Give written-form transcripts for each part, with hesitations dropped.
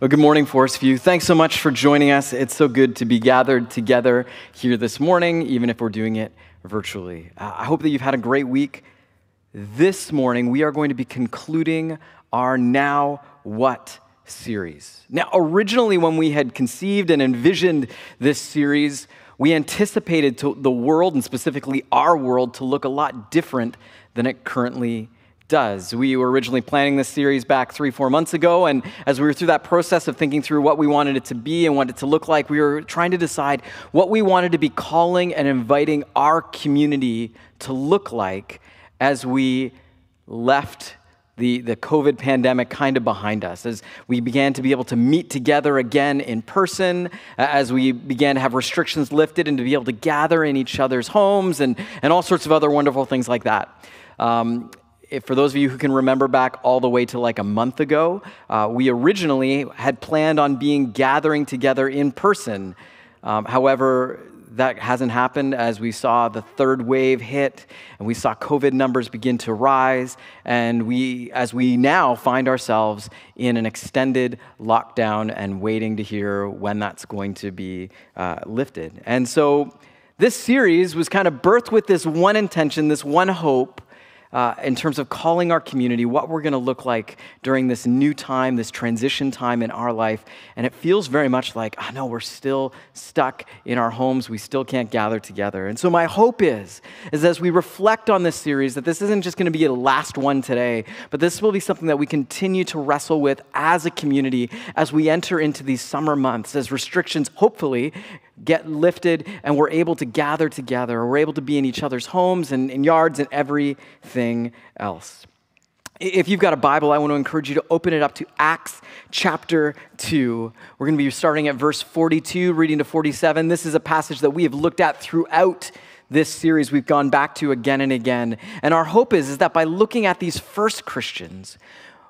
Well, good morning, Forest View. Thanks so much for joining us. It's so good to be gathered together here this morning, even if we're doing it virtually. I hope that you've had a great week. This morning, we are going to be concluding our Now What series. Now, originally, when we had conceived and envisioned this series, we anticipated the world, and specifically our world, to look a lot different than it currently does. We were originally planning this series back 3-4 months ago, and as we were through that process of thinking through what we wanted it to be and what it to look like, we were trying to decide what we wanted to be calling and inviting our community to look like as we left the COVID pandemic kind of behind us, as we began to be able to meet together again in person, as we began to have restrictions lifted and to be able to gather in each other's homes and all sorts of other wonderful things like that. For those of you who can remember back all the way to like a month ago, we originally had planned on gathering together in person. However, that hasn't happened as we saw the third wave hit and we saw COVID numbers begin to rise. And as we now find ourselves in an extended lockdown and waiting to hear when that's going to be lifted. And so this series was kind of birthed with this one intention, this one hope in terms of calling our community, what we're going to look like during this new time, this transition time in our life. And it feels very much like, oh no, we're still stuck in our homes. We still can't gather together. And so my hope is as we reflect on this series, that this isn't just going to be a last one today, but this will be something that we continue to wrestle with as a community as we enter into these summer months, as restrictions hopefully get lifted and we're able to gather together. We're able to be in each other's homes and in yards and everything else. If you've got a Bible, I want to encourage you to open it up to Acts chapter 2. We're going to be starting at verse 42, reading to 47. This is a passage that we have looked at throughout this series. We've gone back to again and again. And our hope is that by looking at these first Christians,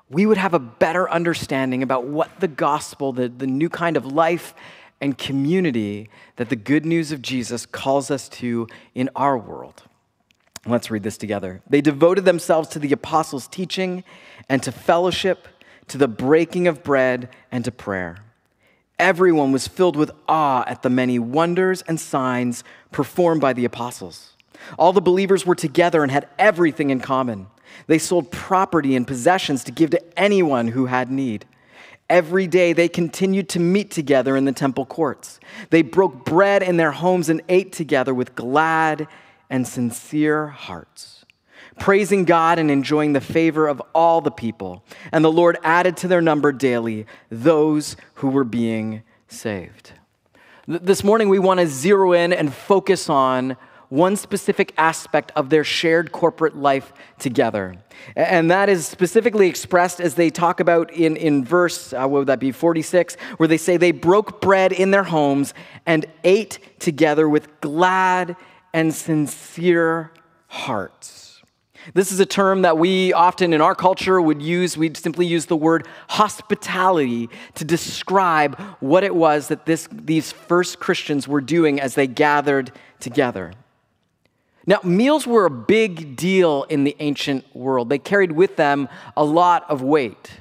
we would have a better understanding about what the gospel, the new kind of life and community that the good news of Jesus calls us to in our world. Let's read this together. They devoted themselves to the apostles' teaching and to fellowship, to the breaking of bread and to prayer. Everyone was filled with awe at the many wonders and signs performed by the apostles. All the believers were together and had everything in common. They sold property and possessions to give to anyone who had need. Every day they continued to meet together in the temple courts. They broke bread in their homes and ate together with glad and sincere hearts, praising God and enjoying the favor of all the people. And the Lord added to their number daily those who were being saved. This morning we want to zero in and focus on one specific aspect of their shared corporate life together. And that is specifically expressed as they talk about in verse, what would that be, 46, where they say they broke bread in their homes and ate together with glad and sincere hearts. This is a term that we often in our culture would use. We'd simply use the word hospitality to describe what it was that these first Christians were doing as they gathered together. Now, meals were a big deal in the ancient world. They carried with them a lot of weight.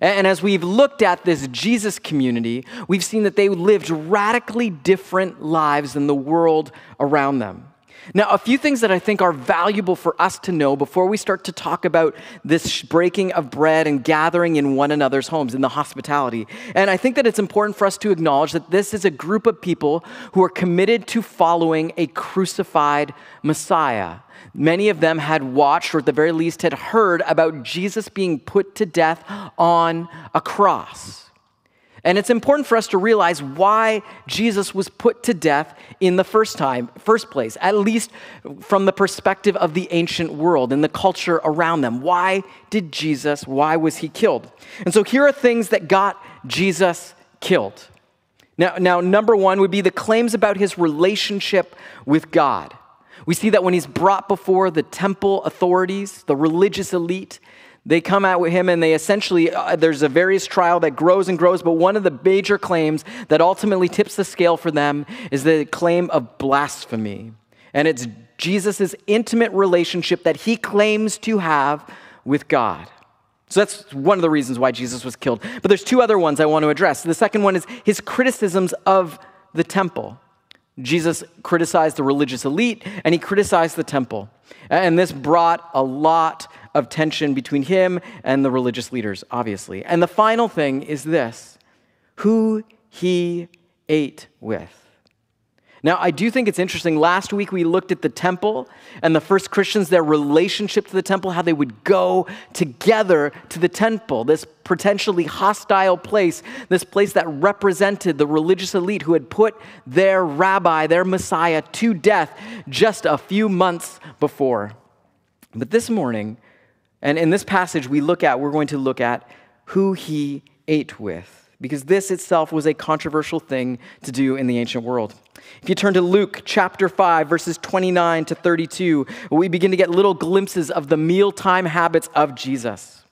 And as we've looked at this Jesus community, we've seen that they lived radically different lives than the world around them. Now, a few things that I think are valuable for us to know before we start to talk about this breaking of bread and gathering in one another's homes, in the hospitality. And I think that it's important for us to acknowledge that this is a group of people who are committed to following a crucified Messiah. Many of them had watched, or at the very least had heard, about Jesus being put to death on a cross. And it's important for us to realize why Jesus was put to death in the first place, at least from the perspective of the ancient world and the culture around them. Why was he killed? And so here are things that got Jesus killed. Now, number one would be the claims about his relationship with God. We see that when he's brought before the temple authorities, the religious elite, they come out with him and they essentially, there's a various trial that grows and grows, but one of the major claims that ultimately tips the scale for them is the claim of blasphemy. And it's Jesus' intimate relationship that he claims to have with God. So that's one of the reasons why Jesus was killed. But there's two other ones I want to address. The second one is his criticisms of the temple. Jesus criticized the religious elite, and he criticized the temple. And this brought a lot of tension between him and the religious leaders, obviously. And the final thing is this: who he ate with. Now, I do think it's interesting. Last week, we looked at the temple and the first Christians, their relationship to the temple, how they would go together to the temple, this potentially hostile place, this place that represented the religious elite who had put their rabbi, their Messiah, to death just a few months before. But this morning, and in this passage we're going to look at who he ate with, because this itself was a controversial thing to do in the ancient world. If you turn to Luke chapter 5, verses 29 to 32, we begin to get little glimpses of the mealtime habits of Jesus.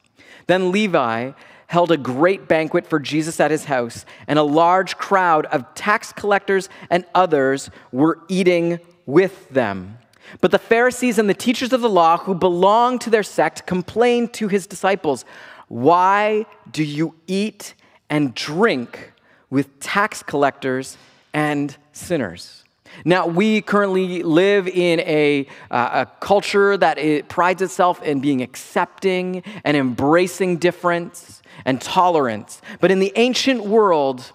Then Levi held a great banquet for Jesus at his house, and a large crowd of tax collectors and others were eating with them. But the Pharisees and the teachers of the law who belonged to their sect complained to his disciples, "Why do you eat and drink with tax collectors and sinners?" Now, we currently live in a culture that it prides itself in being accepting and embracing difference and tolerance. But in the ancient world,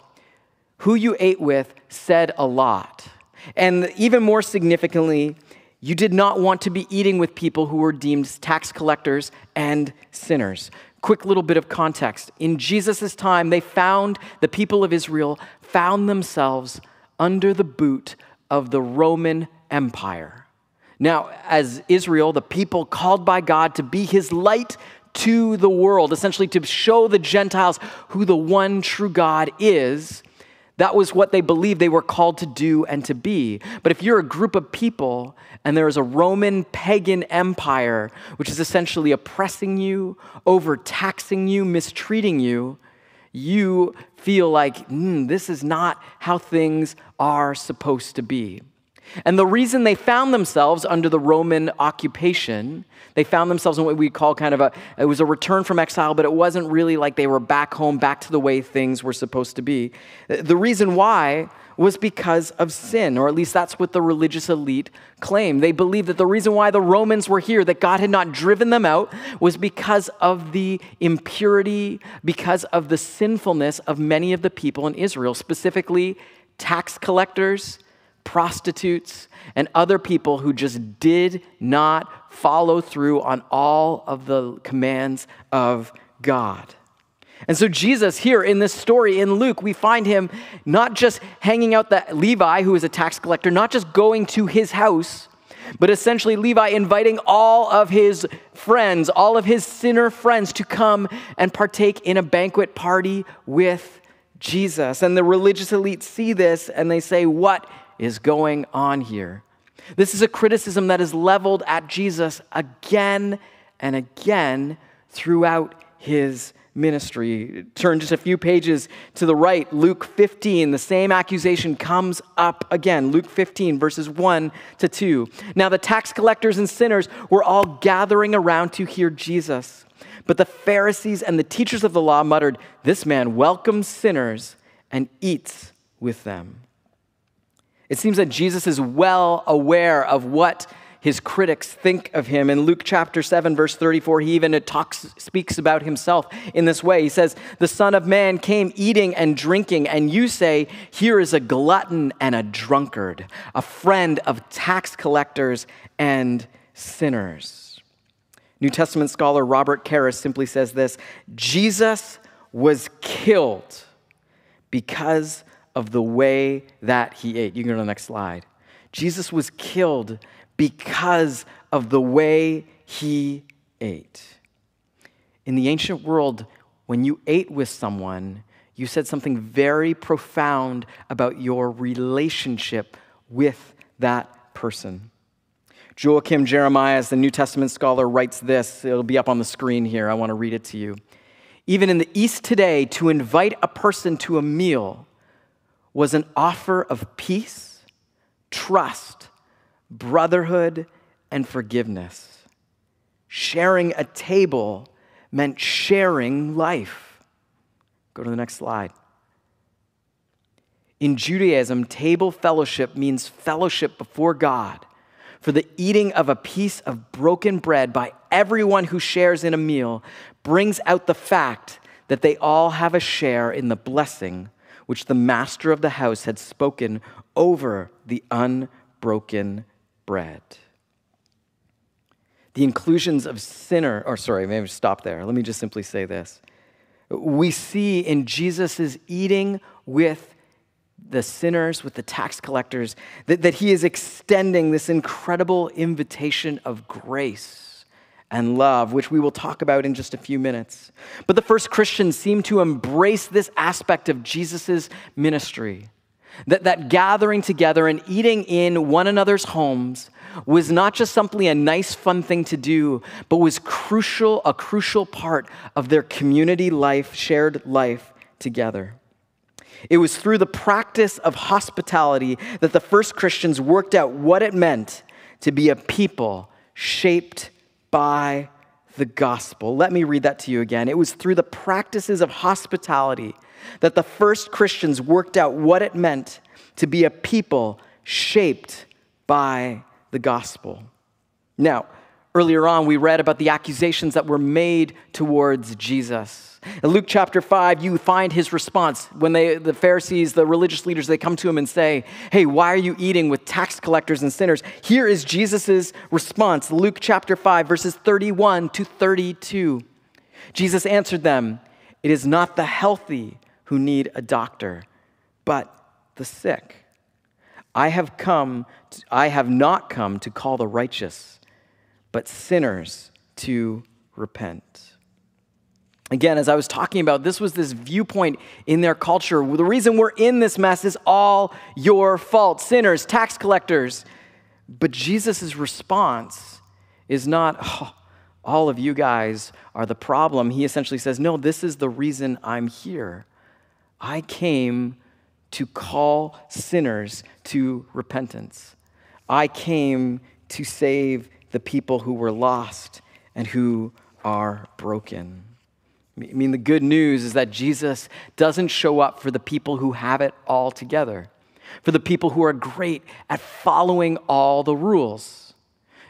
who you ate with said a lot. And even more significantly, you did not want to be eating with people who were deemed tax collectors and sinners. Quick little bit of context. In Jesus' time, the people of Israel found themselves under the boot of the Roman Empire. Now, as Israel, the people called by God to be his light to the world, essentially to show the Gentiles who the one true God is, that was what they believed they were called to do and to be. But if you're a group of people and there is a Roman pagan empire, which is essentially oppressing you, overtaxing you, mistreating you, you feel like, this is not how things are supposed to be. And the reason they found themselves under the Roman occupation, they found themselves in what we call it was a return from exile, but it wasn't really like they were back home, back to the way things were supposed to be. The reason why was because of sin, or at least that's what the religious elite claimed. They believed that the reason why the Romans were here, that God had not driven them out, was because of the impurity, because of the sinfulness of many of the people in Israel, specifically tax collectors, prostitutes, and other people who just did not follow through on all of the commands of God. And so Jesus here in this story in Luke, we find him not just hanging out that Levi, who is a tax collector, not just going to his house, but essentially Levi inviting all of his friends, all of his sinner friends to come and partake in a banquet party with Jesus. And the religious elite see this and they say, "What is going on here?" This is a criticism that is leveled at Jesus again and again throughout his ministry. Turn just a few pages to the right, Luke 15, the same accusation comes up again. Luke 15, verses 1 to 2. Now the tax collectors and sinners were all gathering around to hear Jesus. But the Pharisees and the teachers of the law muttered, "This man welcomes sinners and eats with them." It seems that Jesus is well aware of what his critics think of him. In Luke chapter 7, verse 34, he even speaks about himself in this way. He says, "The Son of Man came eating and drinking, and you say, 'Here is a glutton and a drunkard, a friend of tax collectors and sinners.'" New Testament scholar Robert Karras simply says this: Jesus was killed because of the way that he ate. You can go to the next slide. Jesus was killed because of the way he ate. In the ancient world, when you ate with someone, you said something very profound about your relationship with that person. Joachim Jeremiah, as the New Testament scholar, writes this. It'll be up on the screen here. I want to read it to you. "Even in the East today, to invite a person to a meal was an offer of peace, trust, brotherhood, and forgiveness. Sharing a table meant sharing life. Go to the next slide. In Judaism, table fellowship means fellowship before God for the eating of a piece of broken bread by everyone who shares in a meal brings out the fact that they all have a share in the blessing which the master of the house had spoken over the unbroken bread. The inclusions of maybe stop there. Let me just simply say this. We see in Jesus' eating with the sinners, with the tax collectors, that he is extending this incredible invitation of grace and love, which we will talk about in just a few minutes. But the first Christians seem to embrace this aspect of Jesus' ministry. That gathering together and eating in one another's homes was not just simply a nice, fun thing to do, but was a crucial part of their community life, shared life together. It was through the practice of hospitality that the first Christians worked out what it meant to be a people shaped by the gospel. Let me read that to you again. It was through the practices of hospitality that the first Christians worked out what it meant to be a people shaped by the gospel. Now, earlier on, we read about the accusations that were made towards Jesus. In Luke chapter 5, you find his response when the Pharisees, the religious leaders, they come to him and say, "Hey, why are you eating with tax collectors and sinners?" Here is Jesus' response, Luke chapter 5, verses 31 to 32. Jesus answered them, "It is not the healthy who need a doctor, but the sick. I have not come to call the righteous, but sinners to repent." Again, as I was talking about, this was this viewpoint in their culture. The reason we're in this mess is all your fault, sinners, tax collectors. But Jesus' response is not, "Oh, all of you guys are the problem." He essentially says, "No, this is the reason I'm here. I came to call sinners to repentance. I came to save the people who were lost and who are broken." I mean, the good news is that Jesus doesn't show up for the people who have it all together, for the people who are great at following all the rules.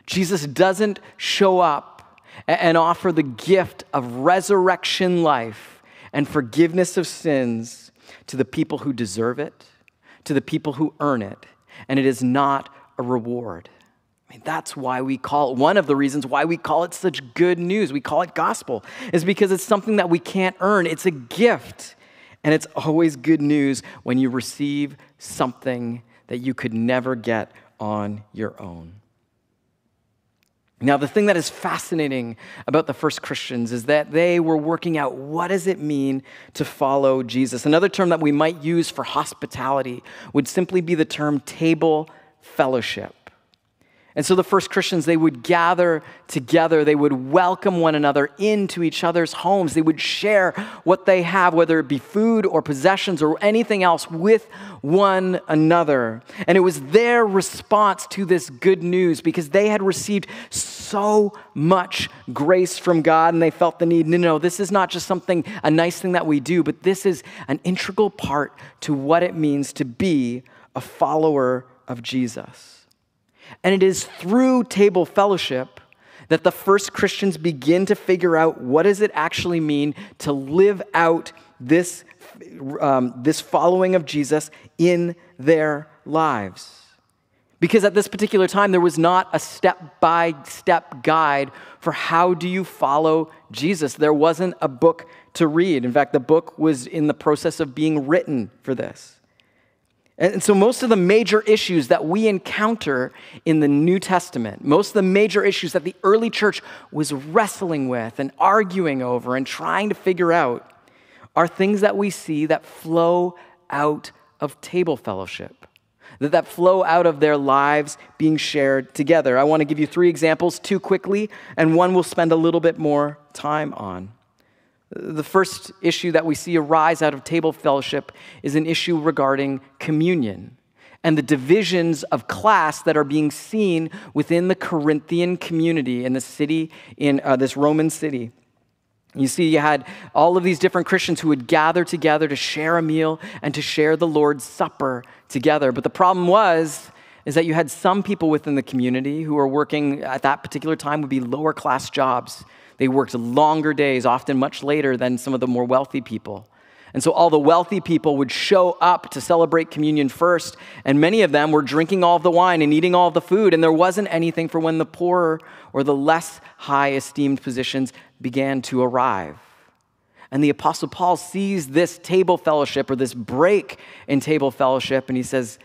Jesus doesn't show up and offer the gift of resurrection life and forgiveness of sins to the people who deserve it, to the people who earn it, and it is not a reward. I mean, that's why we call it, one of the reasons why we call it such good news, we call it gospel, is because it's something that we can't earn. It's a gift, and it's always good news when you receive something that you could never get on your own. Now, the thing that is fascinating about the first Christians is that they were working out what does it mean to follow Jesus. Another term that we might use for hospitality would simply be the term table fellowship. And so the first Christians, they would gather together. They would welcome one another into each other's homes. They would share what they have, whether it be food or possessions or anything else, with one another. And it was their response to this good news because they had received so much grace from God and they felt the need. No, this is not just a nice thing that we do, but this is an integral part to what it means to be a follower of Jesus. And it is through table fellowship that the first Christians begin to figure out what does it actually mean to live out this following of Jesus in their lives. Because at this particular time, there was not a step-by-step guide for how do you follow Jesus. There wasn't a book to read. In fact, the book was in the process of being written for this. And so most of the major issues that we encounter in the New Testament, most of the major issues that the early church was wrestling with and arguing over and trying to figure out are things that we see that flow out of table fellowship, that flow out of their lives being shared together. I want to give you three examples, two quickly, and one we'll spend a little bit more time on. The first issue that we see arise out of table fellowship is an issue regarding communion and the divisions of class that are being seen within the Corinthian community in this Roman city. You see, you had all of these different Christians who would gather together to share a meal and to share the Lord's Supper together. But the problem was, is that you had some people within the community who were working at that particular time would be lower class jobs. They worked longer days, often much later than some of the more wealthy people. And so all the wealthy people would show up to celebrate communion first, and many of them were drinking all of the wine and eating all of the food, and there wasn't anything for when the poorer or the less high esteemed positions began to arrive. And the Apostle Paul sees this table fellowship, or this break in table fellowship, and he says,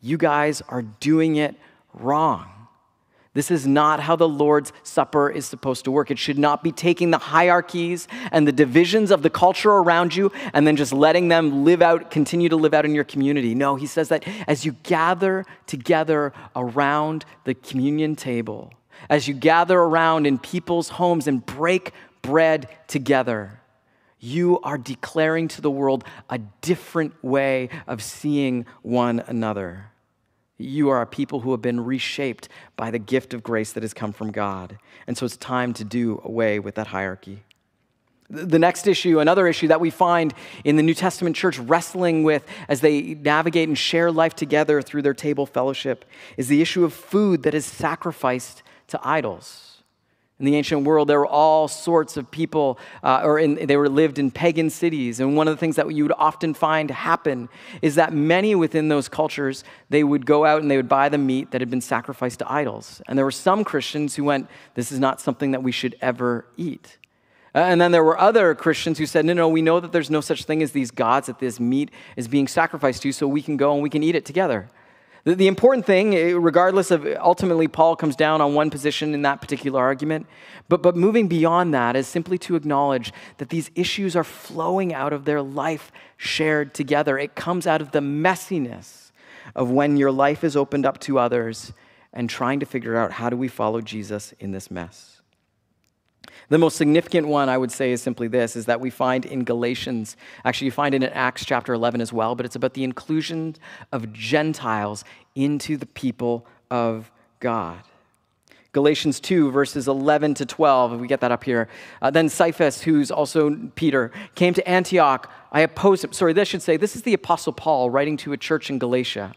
you guys are doing it wrong. This is not how the Lord's Supper is supposed to work. It should not be taking the hierarchies and the divisions of the culture around you and then just letting them live out, continue to live out in your community. No, he says that as you gather together around the communion table, as you gather around in people's homes and break bread together, you are declaring to the world a different way of seeing one another. You are a people who have been reshaped by the gift of grace that has come from God. And so it's time to do away with that hierarchy. The next issue, another issue that we find in the New Testament church wrestling with as they navigate and share life together through their table fellowship, is the issue of food that is sacrificed to idols. In the ancient world, there were all sorts of people, lived in pagan cities. And one of the things that you would often find happen is that many within those cultures, they would go out and they would buy the meat that had been sacrificed to idols. And there were some Christians who went, this is not something that we should ever eat. And then there were other Christians who said, no, we know that there's no such thing as these gods, that this meat is being sacrificed to, so we can go and we can eat it together. The important thing, regardless of, ultimately Paul comes down on one position in that particular argument, but moving beyond that is simply to acknowledge that these issues are flowing out of their life shared together. It comes out of the messiness of when your life is opened up to others and trying to figure out how do we follow Jesus in this mess. The most significant one, I would say, is simply this, is that we find in Galatians, actually you find it in Acts chapter 11 as well, but it's about the inclusion of Gentiles into the people of God. Galatians 2, verses 11 to 12, we get that up here. Then Cephas, who's also Peter, came to Antioch. I opposed him. Sorry, this should say, this is the Apostle Paul writing to a church in Galatia.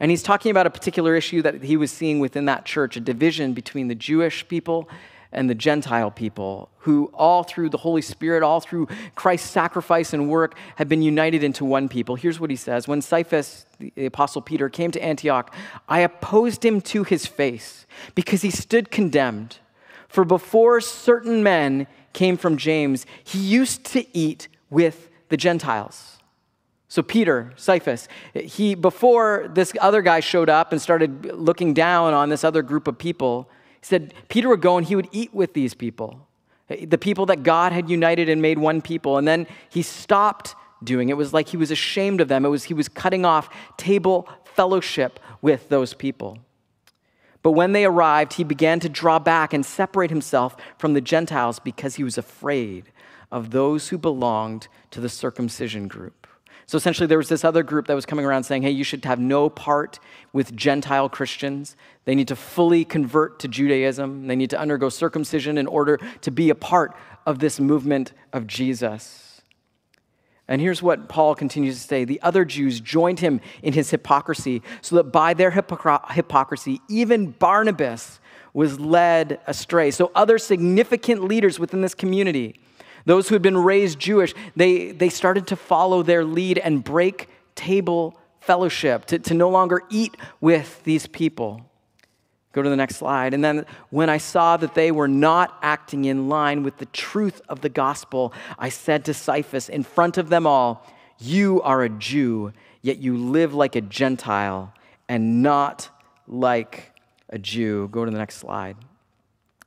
And he's talking about a particular issue that he was seeing within that church, a division between the Jewish people and the Gentile people, who all through the Holy Spirit, all through Christ's sacrifice and work, have been united into one people. Here's what he says. When Cephas, the Apostle Peter, came to Antioch, I opposed him to his face because he stood condemned. For before certain men came from James, he used to eat with the Gentiles. So Peter, Cephas, he, before this other guy showed up and started looking down on this other group of people, he said Peter would go and he would eat with these people, the people that God had united and made one people. And then he stopped doing it. It was like he was ashamed of them. He was cutting off table fellowship with those people. But when they arrived, he began to draw back and separate himself from the Gentiles because he was afraid of those who belonged to the circumcision group. So essentially there was this other group that was coming around saying, hey, you should have no part with Gentile Christians. They need to fully convert to Judaism. They need to undergo circumcision in order to be a part of this movement of Jesus. And here's what Paul continues to say. The other Jews joined him in his hypocrisy, so that by their hypocrisy, even Barnabas was led astray. So other significant leaders within this community, those who had been raised Jewish, they started to follow their lead and break table fellowship, to no longer eat with these people. Go to the next slide. And then when I saw that they were not acting in line with the truth of the gospel, I said to Cephas in front of them all, you are a Jew, yet you live like a Gentile and not like a Jew. Go to the next slide.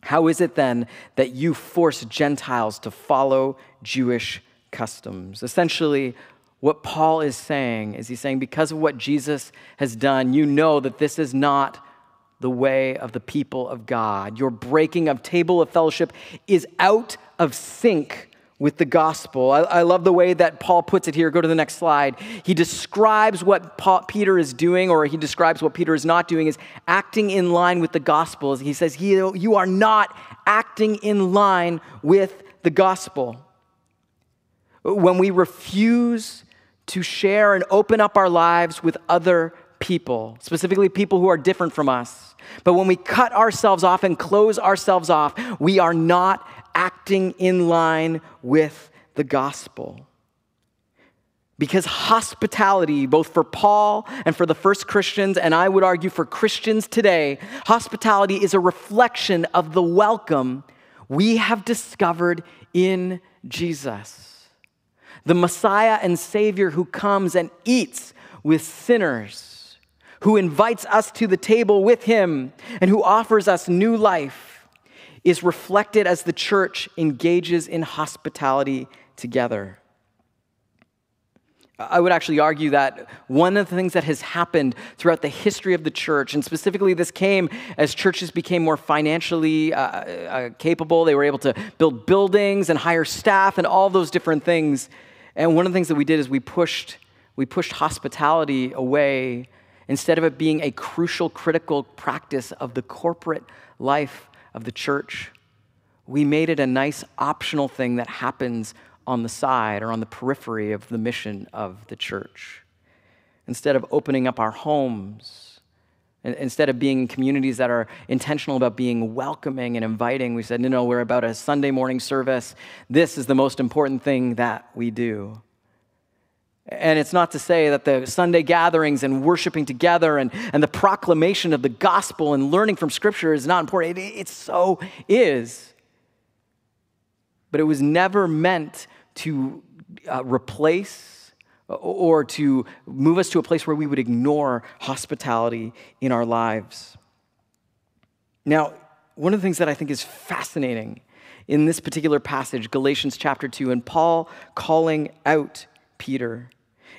How is it then that you force Gentiles to follow Jewish customs? Essentially, what Paul is saying is he's saying because of what Jesus has done, you know that this is not the way of the people of God. Your breaking of table of fellowship is out of sync with the gospel. I love the way that Paul puts it here. Go to the next slide. He describes what Peter is doing, or he describes what Peter is not doing, is acting in line with the gospel. He says, you are not acting in line with the gospel. when we refuse to share and open up our lives with other people, specifically people who are different from us. But when we cut ourselves off and close ourselves off, we are not acting in line with the gospel. Because hospitality, both for Paul and for the first Christians, and I would argue for Christians today, hospitality is a reflection of the welcome we have discovered in Jesus, the Messiah and Savior who comes and eats with sinners, who invites us to the table with him, and who offers us new life, is reflected as the church engages in hospitality together. I would actually argue that one of the things that has happened throughout the history of the church, and specifically this came as churches became more financially capable, they were able to build buildings and hire staff and all those different things. And one of the things that we did is we pushed hospitality away instead of it being a crucial, critical practice of the corporate life of the church. We made it a nice optional thing that happens on the side or on the periphery of the mission of the church. Instead of opening up our homes, instead of being in communities that are intentional about being welcoming and inviting, we said, no, we're about a Sunday morning service. This is the most important thing that we do. And it's not to say that the Sunday gatherings and worshiping together and the proclamation of the gospel and learning from Scripture is not important. It so is. But it was never meant to replace or to move us to a place where we would ignore hospitality in our lives. Now, one of the things that I think is fascinating in this particular passage, Galatians chapter 2, and Paul calling out Peter,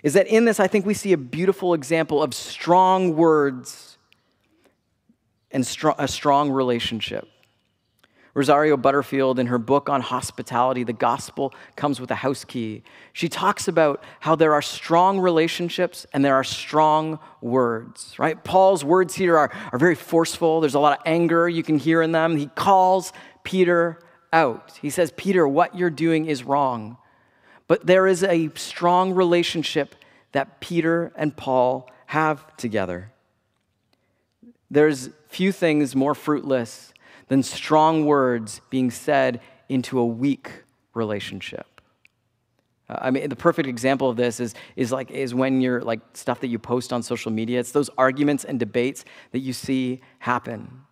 is that in this, I think we see a beautiful example of strong words and a strong relationship. Rosario Butterfield, in her book on hospitality, The Gospel Comes with a House Key, she talks about how there are strong relationships and there are strong words, right? Paul's words here are very forceful. There's a lot of anger you can hear in them. He calls Peter out. He says, Peter, what you're doing is wrong. But there is a strong relationship that Peter and Paul have together. There's few things more fruitless than strong words being said into a weak relationship. I mean, the perfect example of this is when you're like stuff that you post on social media. It's those arguments and debates that you see happen.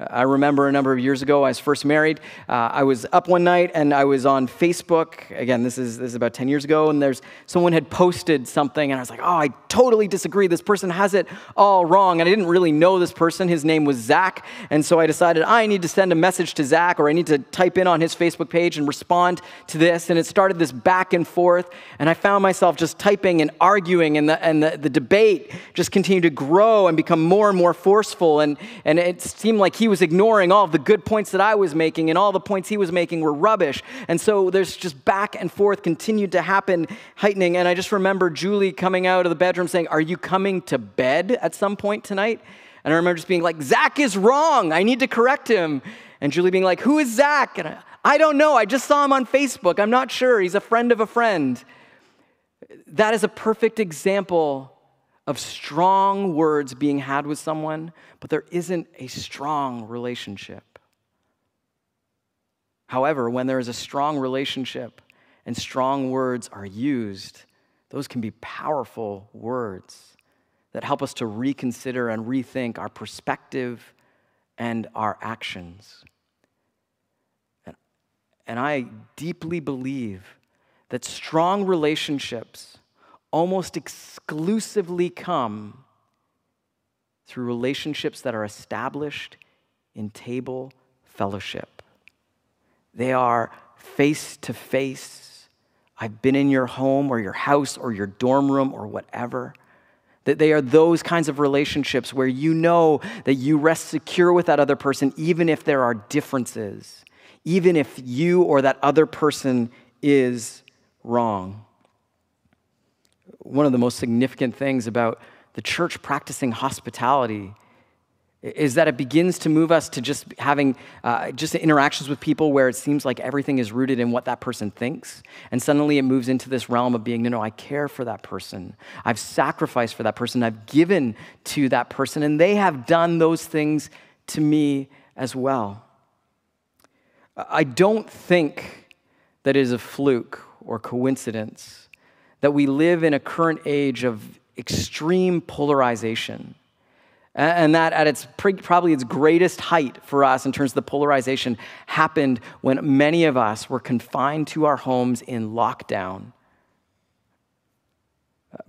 I remember a number of years ago, I was first married. I was up one night and I was on Facebook. Again, this is about 10 years ago, and someone had posted something, and I was like, oh, I totally disagree. This person has it all wrong. And I didn't really know this person. His name was Zach. And so I decided I need to send a message to Zach, or I need to type in on his Facebook page and respond to this. And it started this back and forth. And I found myself just typing and arguing, and the debate just continued to grow and become more and more forceful. And it seemed like he was ignoring all of the good points that I was making, and all the points he was making were rubbish. And so there's just back and forth continued to happen, heightening. And I just remember Julie coming out of the bedroom saying, are you coming to bed at some point tonight? And I remember just being like, Zach is wrong. I need to correct him. And Julie being like, who is Zach? And I don't know. I just saw him on Facebook. I'm not sure. He's a friend of a friend. That is a perfect example of strong words being had with someone, but there isn't a strong relationship. However, when there is a strong relationship and strong words are used, those can be powerful words that help us to reconsider and rethink our perspective and our actions. And I deeply believe that strong relationships almost exclusively come through relationships that are established in table fellowship. They are face-to-face. I've been in your home or your house or your dorm room or whatever. That they are those kinds of relationships where you know that you rest secure with that other person, even if there are differences, even if you or that other person is wrong. One of the most significant things about the church practicing hospitality is that it begins to move us to just having just interactions with people where it seems like everything is rooted in what that person thinks. And suddenly it moves into this realm of being, no, I care for that person. I've sacrificed for that person. I've given to that person. And they have done those things to me as well. I don't think that it is a fluke or coincidence that we live in a current age of extreme polarization. And that at its probably its greatest height for us in terms of the polarization happened when many of us were confined to our homes in lockdown,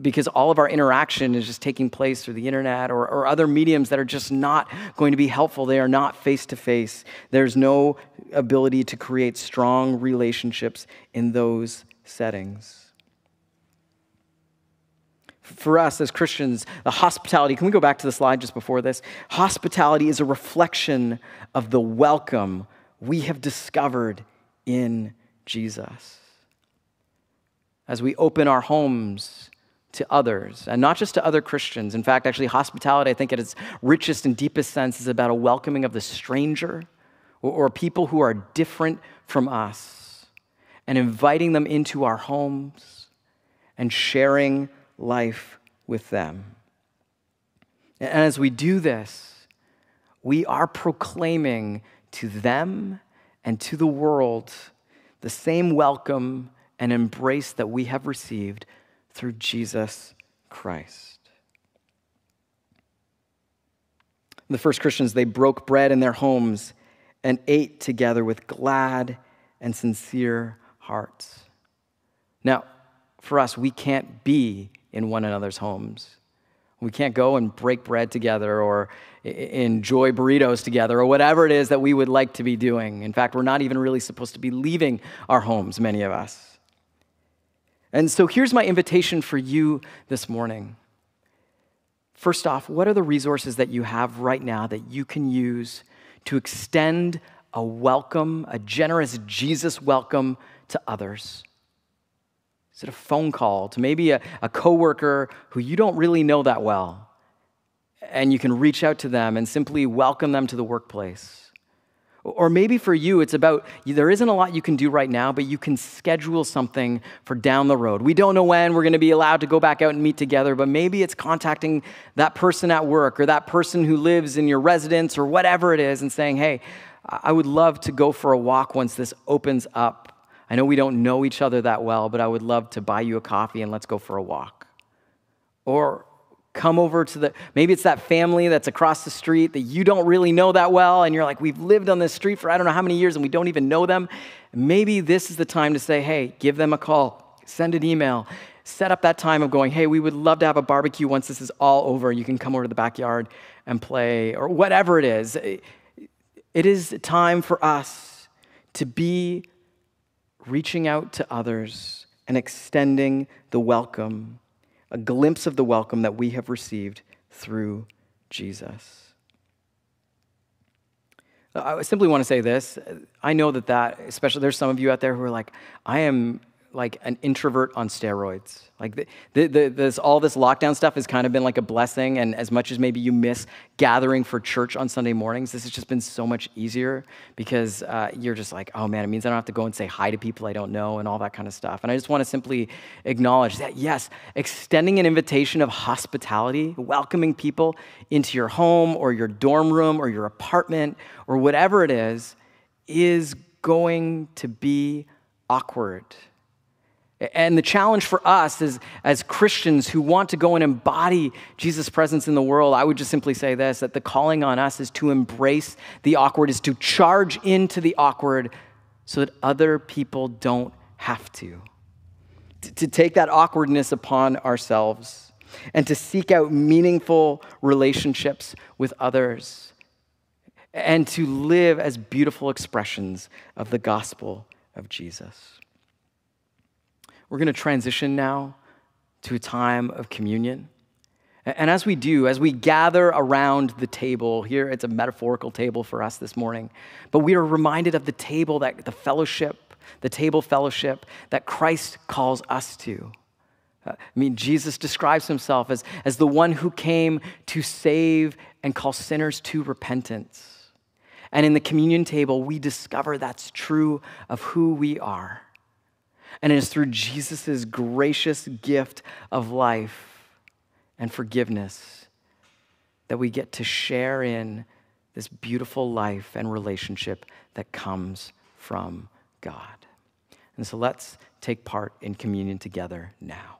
because all of our interaction is just taking place through the internet or other mediums that are just not going to be helpful. They are not face-to-face. There's no ability to create strong relationships in those settings. For us as Christians, the hospitality, can we go back to the slide just before this? Hospitality is a reflection of the welcome we have discovered in Jesus. As we open our homes to others, and not just to other Christians. In fact, actually, hospitality, I think at its richest and deepest sense, is about a welcoming of the stranger or people who are different from us, and inviting them into our homes and sharing life with them. And as we do this, we are proclaiming to them and to the world the same welcome and embrace that we have received through Jesus Christ. The first Christians, they broke bread in their homes and ate together with glad and sincere hearts. Now, for us, we can't be in one another's homes. We can't go and break bread together or enjoy burritos together or whatever it is that we would like to be doing. In fact, we're not even really supposed to be leaving our homes, many of us. And so here's my invitation for you this morning. First off, what are the resources that you have right now that you can use to extend a welcome, a generous Jesus welcome to others? Is it a phone call to maybe a coworker who you don't really know that well, and you can reach out to them and simply welcome them to the workplace? Or maybe for you, it's about, there isn't a lot you can do right now, but you can schedule something for down the road. We don't know when we're going to be allowed to go back out and meet together, but maybe it's contacting that person at work or that person who lives in your residence or whatever it is and saying, hey, I would love to go for a walk once this opens up. I know we don't know each other that well, but I would love to buy you a coffee and let's go for a walk. Or come over to maybe it's that family that's across the street that you don't really know that well, and you're like, we've lived on this street for I don't know how many years and we don't even know them. Maybe this is the time to say, hey, give them a call, send an email, set up that time of going, hey, we would love to have a barbecue once this is all over. You can come over to the backyard and play or whatever it is. It is time for us to be reaching out to others and extending the welcome, a glimpse of the welcome that we have received through Jesus. I simply want to say this. I know that especially there's some of you out there who are like, I am like an introvert on steroids. Like all this lockdown stuff has kind of been like a blessing, and as much as maybe you miss gathering for church on Sunday mornings, this has just been so much easier because you're just like, oh man, it means I don't have to go and say hi to people I don't know and all that kind of stuff. And I just want to simply acknowledge that, yes, extending an invitation of hospitality, welcoming people into your home or your dorm room or your apartment or whatever it is going to be awkward. And the challenge for us is, as Christians who want to go and embody Jesus' presence in the world, I would just simply say this, that the calling on us is to embrace the awkward, is to charge into the awkward so that other people don't have to take that awkwardness upon ourselves and to seek out meaningful relationships with others and to live as beautiful expressions of the gospel of Jesus. We're going to transition now to a time of communion. And as we do, as we gather around the table here, it's a metaphorical table for us this morning, but we are reminded of the table, that the table fellowship that Christ calls us to. I mean, Jesus describes himself as the one who came to save and call sinners to repentance. And in the communion table, we discover that's true of who we are. And it is through Jesus' gracious gift of life and forgiveness that we get to share in this beautiful life and relationship that comes from God. And so let's take part in communion together now.